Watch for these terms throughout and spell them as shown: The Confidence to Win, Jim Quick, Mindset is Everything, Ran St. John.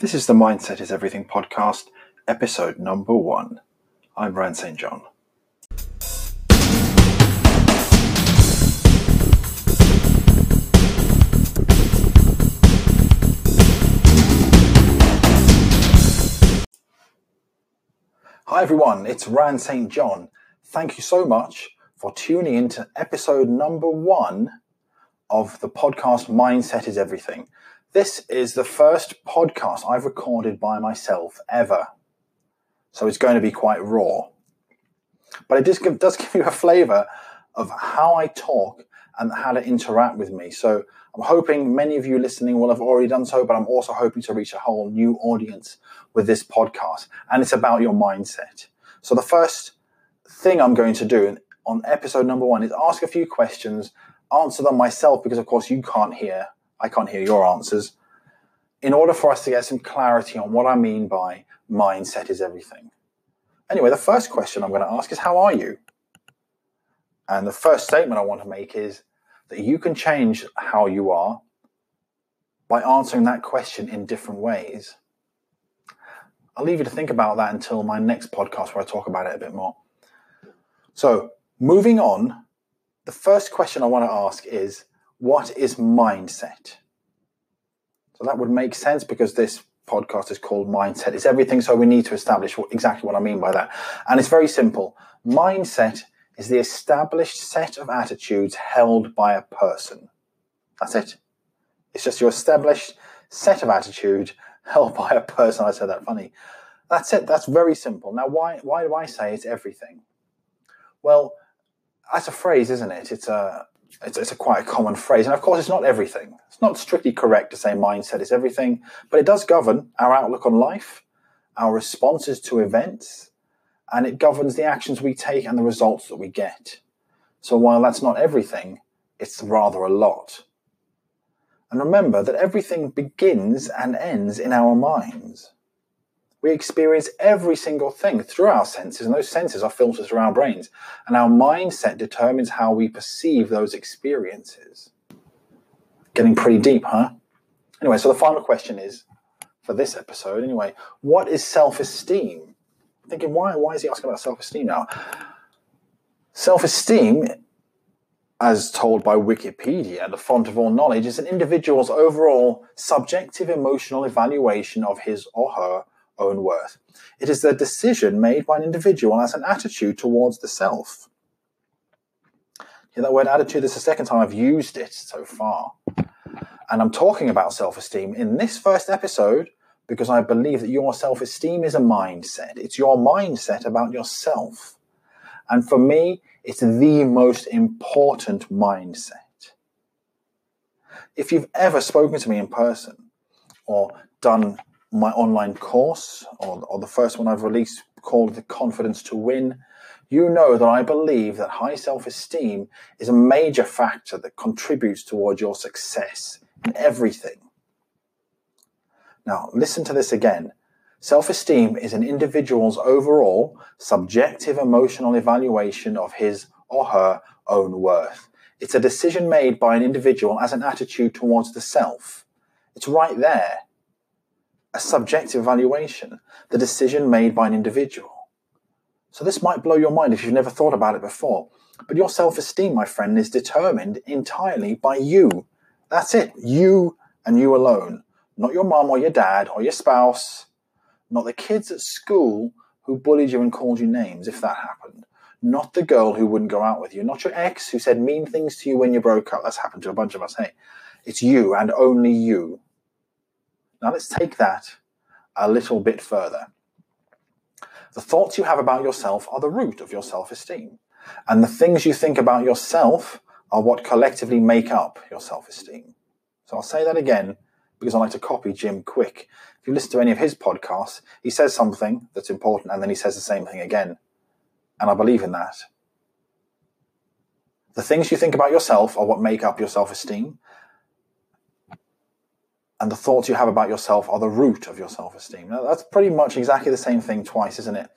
This is the Mindset is Everything podcast, episode number 1. I'm Ran St. John. Hi everyone, it's Ran St. John. Thank you so much for tuning in to episode number 1 of the podcast Mindset is Everything. This is the first podcast I've recorded by myself ever, so it's going to be quite raw. But it does give you a flavour of how I talk and how to interact with me. So I'm hoping many of you listening will have already done so, but I'm also hoping to reach a whole new audience with this podcast, and it's about your mindset. So the first thing I'm going to do on episode number 1 is ask a few questions, answer them myself, because of course I can't hear your answers, in order for us to get some clarity on what I mean by mindset is everything. Anyway, the first question I'm going to ask is, how are you? And the first statement I want to make is that you can change how you are by answering that question in different ways. I'll leave you to think about that until my next podcast where I talk about it a bit more. So, moving on, the first question I want to ask is, what is mindset? So that would make sense because this podcast is called Mindset is Everything, so we need to establish exactly what I mean by that. And it's very simple. Mindset is the established set of attitudes held by a person. That's it. It's just your established set of attitude held by a person. I said that funny. That's it. That's very simple. Now, why do I say it's everything? Well, that's a phrase, isn't it? It's a quite a common phrase. And of course, it's not everything. It's not strictly correct to say mindset is everything, but it does govern our outlook on life, our responses to events, and it governs the actions we take and the results that we get. So while that's not everything, it's rather a lot. And remember that everything begins and ends in our minds. We experience every single thing through our senses, and those senses are filtered through our brains. And our mindset determines how we perceive those experiences. Getting pretty deep, huh? Anyway, so the final question is, for this episode anyway, what is self-esteem? I'm thinking, why is he asking about self-esteem now? Self-esteem, as told by Wikipedia, the font of all knowledge, is an individual's overall subjective emotional evaluation of his or her own worth. It is the decision made by an individual as an attitude towards the self. Hear that word attitude? That's the second time I've used it so far. And I'm talking about self-esteem in this first episode because I believe that your self-esteem is a mindset. It's your mindset about yourself. And for me, it's the most important mindset. If you've ever spoken to me in person or done my online course, or the first one I've released called The Confidence to Win, you know that I believe that high self-esteem is a major factor that contributes towards your success in everything. Now, listen to this again. Self-esteem is an individual's overall subjective emotional evaluation of his or her own worth. It's a decision made by an individual as an attitude towards the self. It's right there. A subjective evaluation, the decision made by an individual. So this might blow your mind if you've never thought about it before, but your self-esteem, my friend, is determined entirely by you. That's it, you and you alone. Not your mum or your dad or your spouse, not the kids at school who bullied you and called you names, if that happened. Not the girl who wouldn't go out with you, not your ex who said mean things to you when you broke up. That's happened to a bunch of us, hey. It's you and only you. Now let's take that a little bit further. The thoughts you have about yourself are the root of your self-esteem. And the things you think about yourself are what collectively make up your self-esteem. So I'll say that again because I like to copy Jim Quick. If you listen to any of his podcasts, he says something that's important and then he says the same thing again. And I believe in that. The things you think about yourself are what make up your self-esteem. And the thoughts you have about yourself are the root of your self-esteem. Now, that's pretty much exactly the same thing twice, isn't it?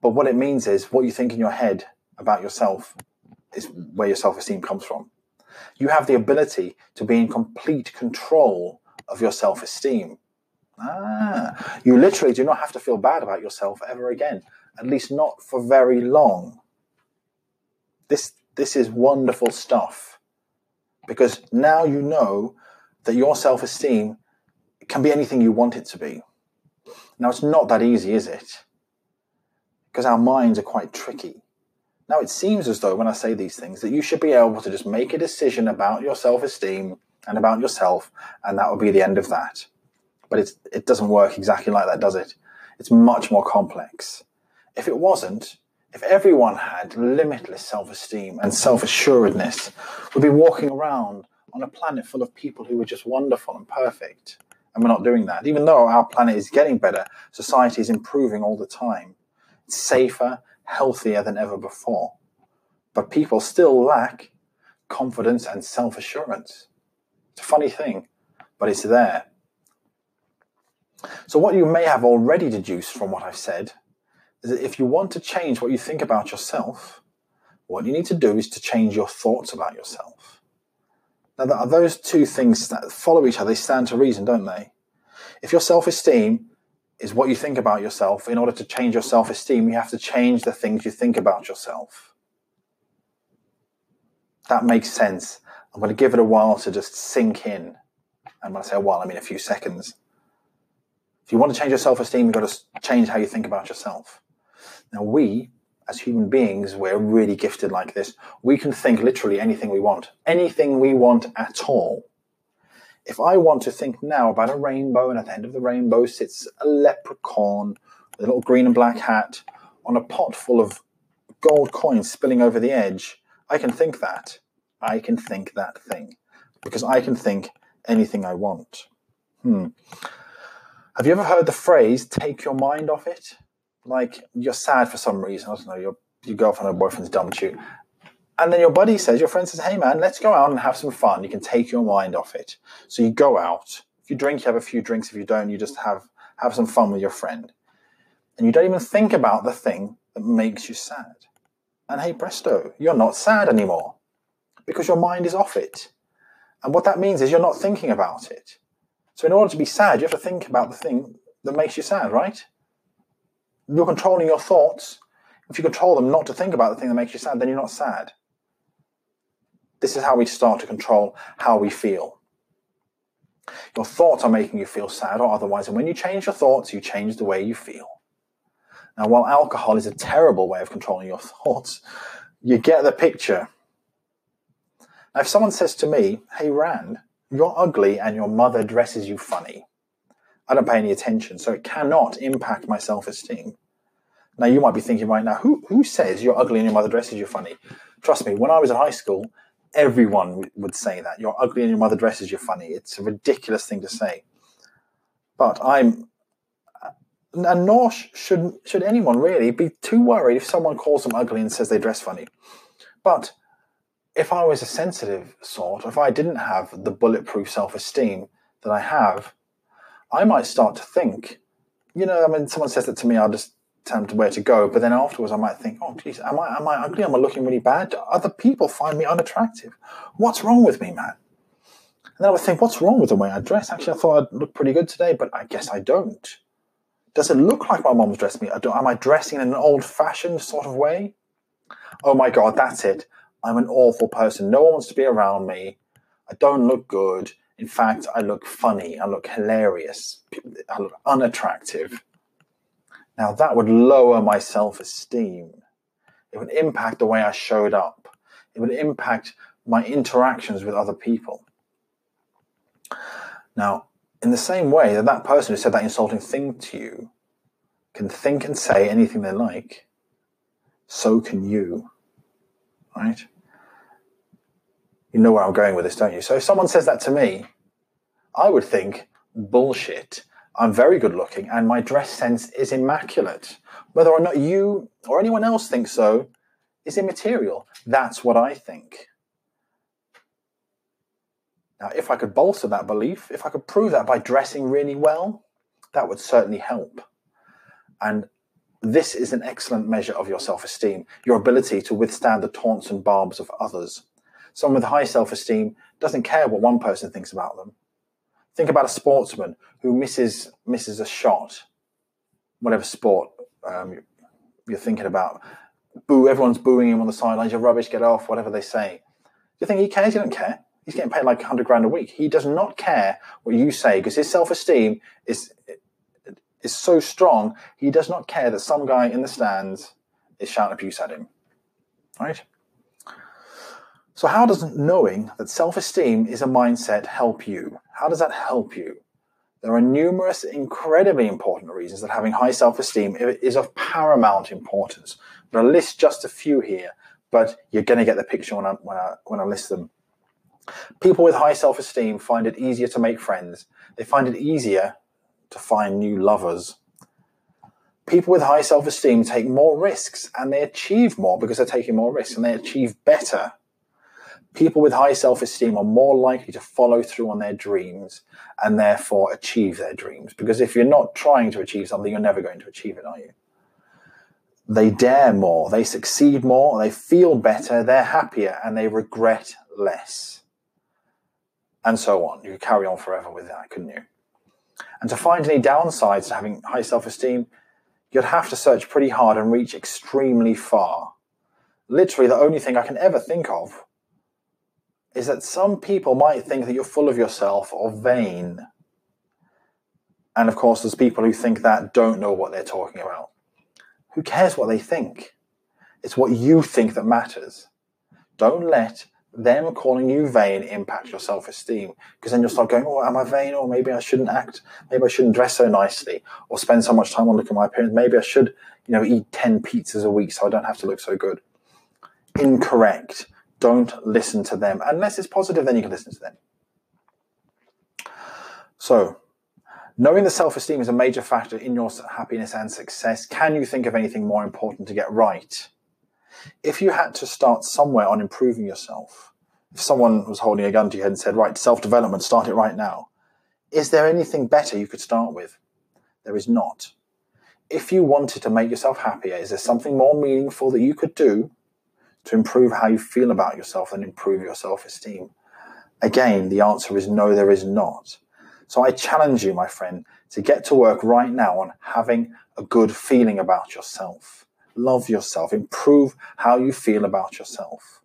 But what it means is what you think in your head about yourself is where your self-esteem comes from. You have the ability to be in complete control of your self-esteem. You literally do not have to feel bad about yourself ever again, at least not for very long. This is wonderful stuff, because now you know that your self-esteem can be anything you want it to be. Now, it's not that easy, is it? Because our minds are quite tricky. Now, it seems as though when I say these things that you should be able to just make a decision about your self-esteem and about yourself, and that will be the end of that. But it doesn't work exactly like that, does it? It's much more complex. If it wasn't, if everyone had limitless self-esteem and self-assuredness, we'd be walking around on a planet full of people who were just wonderful and perfect. And we're not doing that. Even though our planet is getting better, society is improving all the time. It's safer, healthier than ever before. But people still lack confidence and self-assurance. It's a funny thing, but it's there. So what you may have already deduced from what I've said is that if you want to change what you think about yourself, what you need to do is to change your thoughts about yourself. Now, those two things that follow each other, they stand to reason, don't they? If your self-esteem is what you think about yourself, in order to change your self-esteem, you have to change the things you think about yourself. That makes sense. I'm going to give it a while to just sink in. And when I say a while, I mean a few seconds. If you want to change your self-esteem, you've got to change how you think about yourself. Now, we, as human beings, we're really gifted like this. We can think literally anything we want. Anything we want at all. If I want to think now about a rainbow, and at the end of the rainbow sits a leprechaun with a little green and black hat on a pot full of gold coins spilling over the edge, I can think that. I can think that thing. Because I can think anything I want. Have you ever heard the phrase, take your mind off it? Like, you're sad for some reason, I don't know, your girlfriend or boyfriend's dumped you. And then your friend says, hey man, let's go out and have some fun. You can take your mind off it. So you go out. If you drink, you have a few drinks. If you don't, you just have some fun with your friend. And you don't even think about the thing that makes you sad. And hey presto, you're not sad anymore. Because your mind is off it. And what that means is you're not thinking about it. So in order to be sad, you have to think about the thing that makes you sad, right? You're controlling your thoughts. If you control them not to think about the thing that makes you sad, then you're not sad. This is how we start to control how we feel. Your thoughts are making you feel sad or otherwise, and when you change your thoughts, you change the way you feel. Now, while alcohol is a terrible way of controlling your thoughts, you get the picture. Now, if someone says to me, hey Ran, you're ugly and your mother dresses you funny, I don't pay any attention, so it cannot impact my self-esteem. Now, you might be thinking right now, who says you're ugly and your mother dresses you funny? Trust me, when I was in high school, everyone would say that. You're ugly and your mother dresses you funny. It's a ridiculous thing to say. But and nor should anyone really be too worried if someone calls them ugly and says they dress funny. But if I was a sensitive sort, if I didn't have the bulletproof self-esteem that I have, I might start to think, someone says that to me, I'll just tell them where to go. But then afterwards, I might think, oh, geez, am I ugly? Am I looking really bad? Do other people find me unattractive? What's wrong with me, man? And then I would think, what's wrong with the way I dress? Actually, I thought I'd look pretty good today, but I guess I don't. Does it look like my mom's dressed me? Am I dressing in an old-fashioned sort of way? Oh, my God, that's it. I'm an awful person. No one wants to be around me. I don't look good. In fact, I look funny, I look hilarious, I look unattractive. Now that would lower my self-esteem. It would impact the way I showed up. It would impact my interactions with other people. Now, in the same way that that person who said that insulting thing to you can think and say anything they like, so can you, right? You know where I'm going with this, don't you? So if someone says that to me, I would think, bullshit. I'm very good looking and my dress sense is immaculate. Whether or not you or anyone else thinks so is immaterial. That's what I think. Now, if I could bolster that belief, if I could prove that by dressing really well, that would certainly help. And this is an excellent measure of your self-esteem, your ability to withstand the taunts and barbs of others. Someone with high self-esteem doesn't care what one person thinks about them. Think about a sportsman who misses a shot, whatever sport you're thinking about. Boo! Everyone's booing him on the sidelines. You're rubbish. Get off. Whatever they say. Do you think he cares? He doesn't care. He's getting paid like $100 grand a week. He does not care what you say because his self-esteem is so strong. He does not care that some guy in the stands is shouting abuse at him. Right? So how does knowing that self-esteem is a mindset help you? How does that help you? There are numerous incredibly important reasons that having high self-esteem is of paramount importance. I'm going to list just a few here, but you're going to get the picture when I list them. People with high self-esteem find it easier to make friends. They find it easier to find new lovers. People with high self-esteem take more risks and they achieve more because they're taking more risks and they achieve better. People with high self-esteem are more likely to follow through on their dreams and therefore achieve their dreams. Because if you're not trying to achieve something, you're never going to achieve it, are you? They dare more, they succeed more, they feel better, they're happier, and they regret less. And so on. You could carry on forever with that, couldn't you? And to find any downsides to having high self-esteem, you'd have to search pretty hard and reach extremely far. Literally, the only thing I can ever think of is that some people might think that you're full of yourself or vain. And of course, there's people who think that don't know what they're talking about. Who cares what they think? It's what you think that matters. Don't let them calling you vain impact your self-esteem, because then you'll start going, oh, am I vain? Or maybe I shouldn't act. Maybe I shouldn't dress so nicely or spend so much time on looking at my appearance. Maybe I should, eat 10 pizzas a week so I don't have to look so good. Incorrect. Don't listen to them. Unless it's positive, then you can listen to them. So, knowing that self-esteem is a major factor in your happiness and success, can you think of anything more important to get right? If you had to start somewhere on improving yourself, if someone was holding a gun to your head and said, right, self-development, start it right now, is there anything better you could start with? There is not. If you wanted to make yourself happier, is there something more meaningful that you could do to improve how you feel about yourself and improve your self-esteem? Again, the answer is no, there is not. So I challenge you, my friend, to get to work right now on having a good feeling about yourself. Love yourself. Improve how you feel about yourself.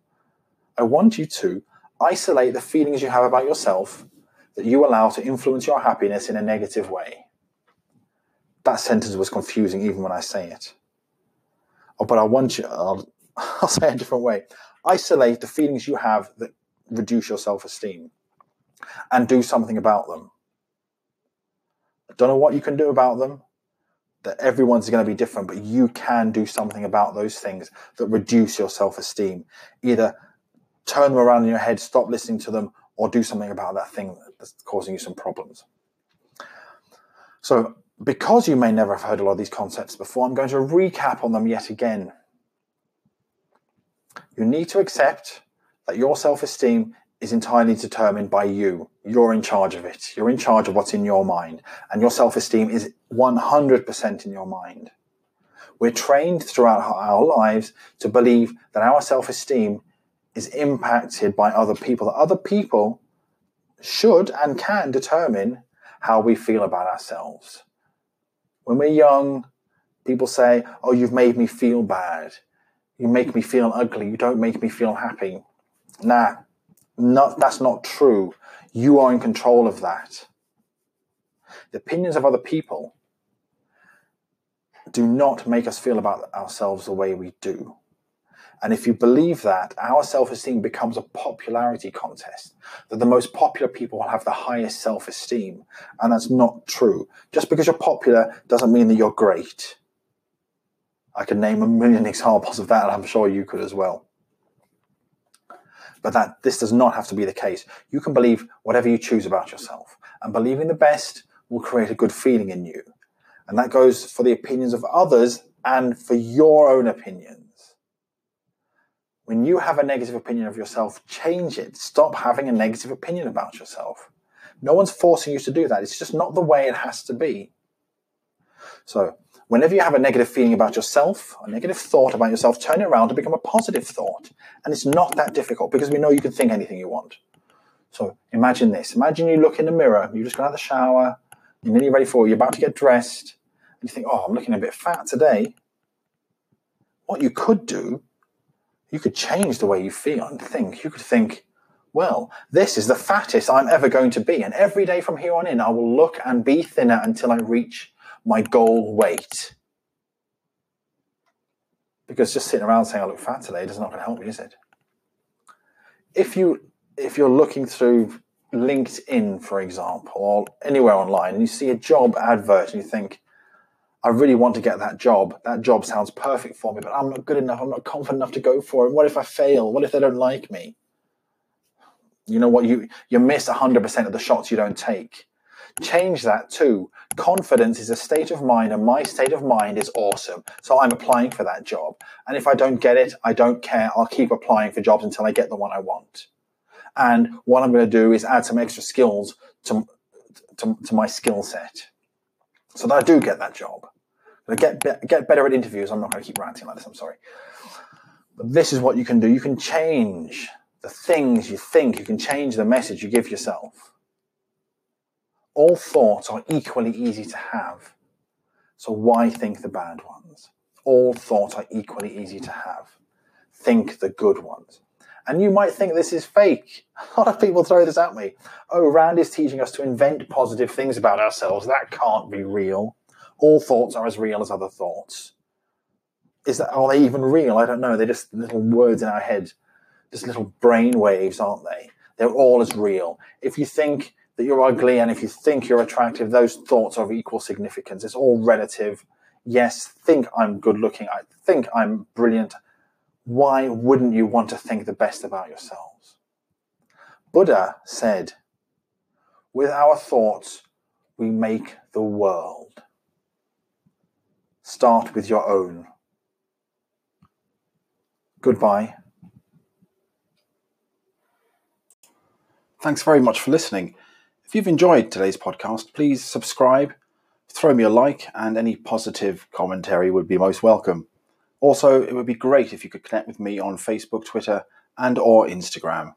I want you to isolate the feelings you have about yourself that you allow to influence your happiness in a negative way. That sentence was confusing even when I say it. Oh, but I want you... I'll say it a different way. Isolate the feelings you have that reduce your self-esteem and do something about them. I don't know what you can do about them. That everyone's going to be different, but you can do something about those things that reduce your self-esteem. Either turn them around in your head, stop listening to them, or do something about that thing that's causing you some problems. So, because you may never have heard a lot of these concepts before, I'm going to recap on them yet again. You need to accept that your self-esteem is entirely determined by you. You're in charge of it. You're in charge of what's in your mind. And your self-esteem is 100% in your mind. We're trained throughout our lives to believe that our self-esteem is impacted by other people, that other people should and can determine how we feel about ourselves. When we're young, people say, oh, you've made me feel bad. You make me feel ugly. You don't make me feel happy. That's not true. You are in control of that. The opinions of other people do not make us feel about ourselves the way we do. And if you believe that, our self-esteem becomes a popularity contest, that the most popular people will have the highest self-esteem. And that's not true. Just because you're popular doesn't mean that you're great. I could name a million examples of that, and I'm sure you could as well. But this does not have to be the case. You can believe whatever you choose about yourself, and believing the best will create a good feeling in you. And that goes for the opinions of others and for your own opinions. When you have a negative opinion of yourself, change it. Stop having a negative opinion about yourself. No one's forcing you to do that. It's just not the way it has to be. So, whenever you have a negative feeling about yourself, a negative thought about yourself, turn it around to become a positive thought. And it's not that difficult because we know you can think anything you want. So imagine this. Imagine you look in the mirror. You just got out of the shower. You're nearly ready for it. You're about to get dressed. And you think, oh, I'm looking a bit fat today. What you could do, you could change the way you feel and think. You could think, well, this is the fattest I'm ever going to be. And every day from here on in, I will look and be thinner until I reach my goal weight. Because just sitting around saying I look fat today is not going to help you, is it? If you're looking through LinkedIn, for example, or anywhere online, and you see a job advert and you think, I really want to get that job. That job sounds perfect for me, but I'm not good enough. I'm not confident enough to go for it. What if I fail? What if they don't like me? You know what? You miss 100% of the shots you don't take. Change that too. Confidence is a state of mind, and my state of mind is awesome. So I'm applying for that job. And if I don't get it, I don't care. I'll keep applying for jobs until I get the one I want. And what I'm going to do is add some extra skills to my skill set, so that I do get that job. Get better at interviews. I'm not going to keep ranting like this. I'm sorry. But this is what you can do. You can change the things you think. You can change the message you give yourself. All thoughts are equally easy to have. So why think the bad ones? All thoughts are equally easy to have. Think the good ones. And you might think this is fake. A lot of people throw this at me. Oh, Rand is teaching us to invent positive things about ourselves. That can't be real. All thoughts are as real as other thoughts. Are they even real? I don't know. They're just little words in our head. Just little brain waves, aren't they? They're all as real. If you think that you're ugly and if you think you're attractive, those thoughts are of equal significance. It's all relative. Yes, think I'm good looking. I think I'm brilliant. Why wouldn't you want to think the best about yourselves? Buddha said, with our thoughts, we make the world. Start with your own. Goodbye. Thanks very much for listening. If you've enjoyed today's podcast, please subscribe, throw me a like, and any positive commentary would be most welcome. Also, it would be great if you could connect with me on Facebook, Twitter, and/or Instagram.